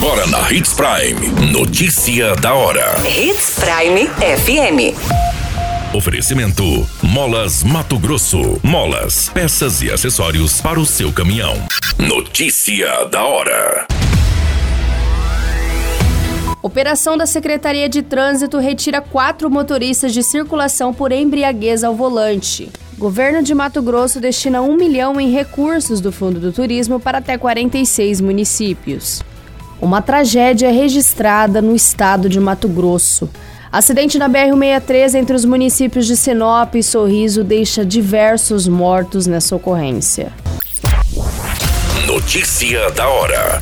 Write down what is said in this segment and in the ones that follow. Agora na Hits Prime, notícia da hora. Hits Prime FM. Oferecimento Molas Mato Grosso. Molas, peças e acessórios para o seu caminhão. Notícia da hora. Operação da Secretaria de Trânsito retira 4 motoristas de circulação por embriaguez ao volante. Governo de Mato Grosso destina 1 milhão em recursos do Fundo do Turismo para até 46 municípios. Uma tragédia registrada no estado de Mato Grosso. Acidente na BR-163 entre os municípios de Sinop e Sorriso deixa diversos mortos nessa ocorrência. Notícia da hora.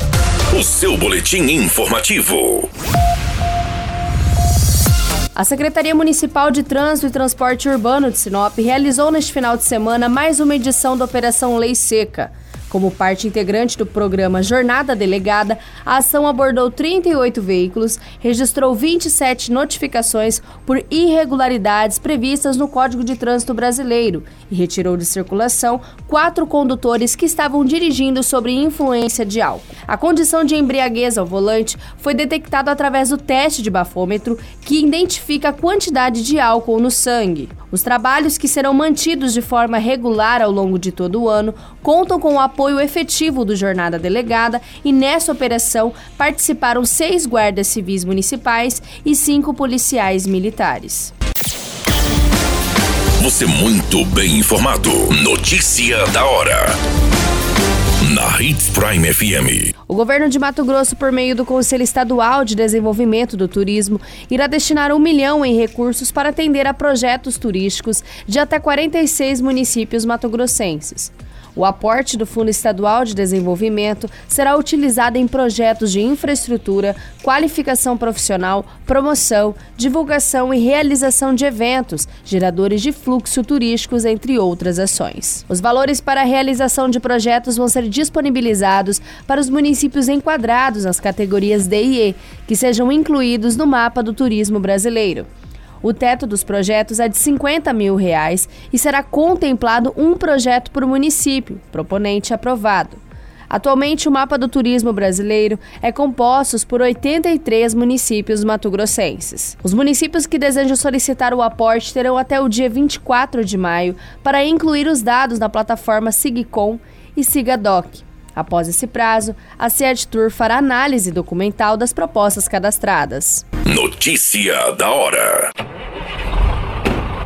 O seu boletim informativo. A Secretaria Municipal de Trânsito e Transporte Urbano de Sinop realizou neste final de semana mais uma edição da Operação Lei Seca. Como parte integrante do programa Jornada Delegada, a ação abordou 38 veículos, registrou 27 notificações por irregularidades previstas no Código de Trânsito Brasileiro e retirou de circulação 4 condutores que estavam dirigindo sob influência de álcool. A condição de embriaguez ao volante foi detectada através do teste de bafômetro, que identifica a quantidade de álcool no sangue. Os trabalhos, que serão mantidos de forma regular ao longo de todo o ano, contam com o apoio efetivo do Jornada Delegada, e nessa operação participaram 6 guardas civis municipais e 5 policiais militares. Você muito bem informado. Notícia da hora. Na Ritz Prime FM. O governo de Mato Grosso, por meio do Conselho Estadual de Desenvolvimento do Turismo, irá destinar 1 milhão em recursos para atender a projetos turísticos de até 46 municípios mato-grossenses. O aporte do Fundo Estadual de Desenvolvimento será utilizado em projetos de infraestrutura, qualificação profissional, promoção, divulgação e realização de eventos, geradores de fluxo turísticos, entre outras ações. Os valores para a realização de projetos vão ser disponibilizados para os municípios enquadrados nas categorias D e E, que sejam incluídos no mapa do turismo brasileiro. O teto dos projetos é de R$50 mil e será contemplado um projeto por município, proponente aprovado. Atualmente, o mapa do turismo brasileiro é composto por 83 municípios mato-grossenses. Os municípios que desejam solicitar o aporte terão até o dia 24 de maio para incluir os dados na plataforma SIGICOM e SIGADOC. Após esse prazo, a Secretur fará análise documental das propostas cadastradas. Notícia da hora.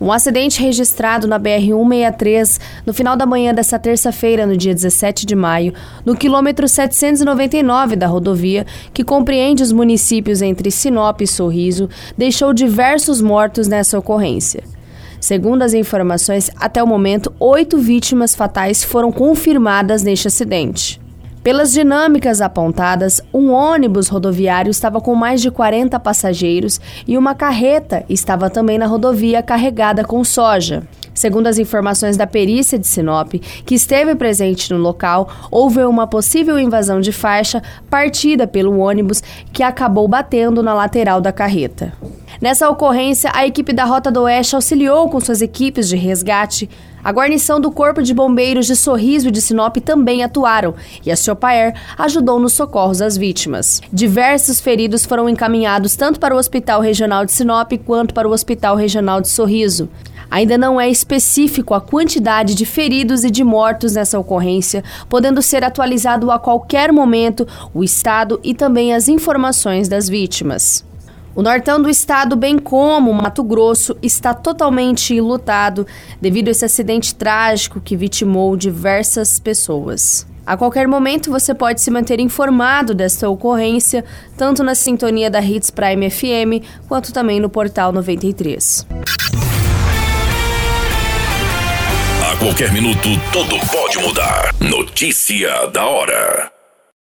Um acidente registrado na BR-163 no final da manhã desta terça-feira, no dia 17 de maio, no quilômetro 799 da rodovia, que compreende os municípios entre Sinop e Sorriso, deixou diversos mortos nessa ocorrência. Segundo as informações, até o momento, 8 vítimas fatais foram confirmadas neste acidente. Pelas dinâmicas apontadas, um ônibus rodoviário estava com mais de 40 passageiros e uma carreta estava também na rodovia carregada com soja. Segundo as informações da perícia de Sinop, que esteve presente no local, houve uma possível invasão de faixa partida pelo ônibus, que acabou batendo na lateral da carreta. Nessa ocorrência, a equipe da Rota do Oeste auxiliou com suas equipes de resgate. A guarnição do Corpo de Bombeiros de Sorriso e de Sinop também atuaram, e a SOPAER ajudou nos socorros às vítimas. Diversos feridos foram encaminhados tanto para o Hospital Regional de Sinop quanto para o Hospital Regional de Sorriso. Ainda não é específico a quantidade de feridos e de mortos nessa ocorrência, podendo ser atualizado a qualquer momento o estado e também as informações das vítimas. O nortão do estado, bem como Mato Grosso, está totalmente enlutado devido a esse acidente trágico que vitimou diversas pessoas. A qualquer momento você pode se manter informado desta ocorrência, tanto na sintonia da Hits Prime FM, quanto também no Portal 93. A qualquer minuto, tudo pode mudar. Notícia da hora.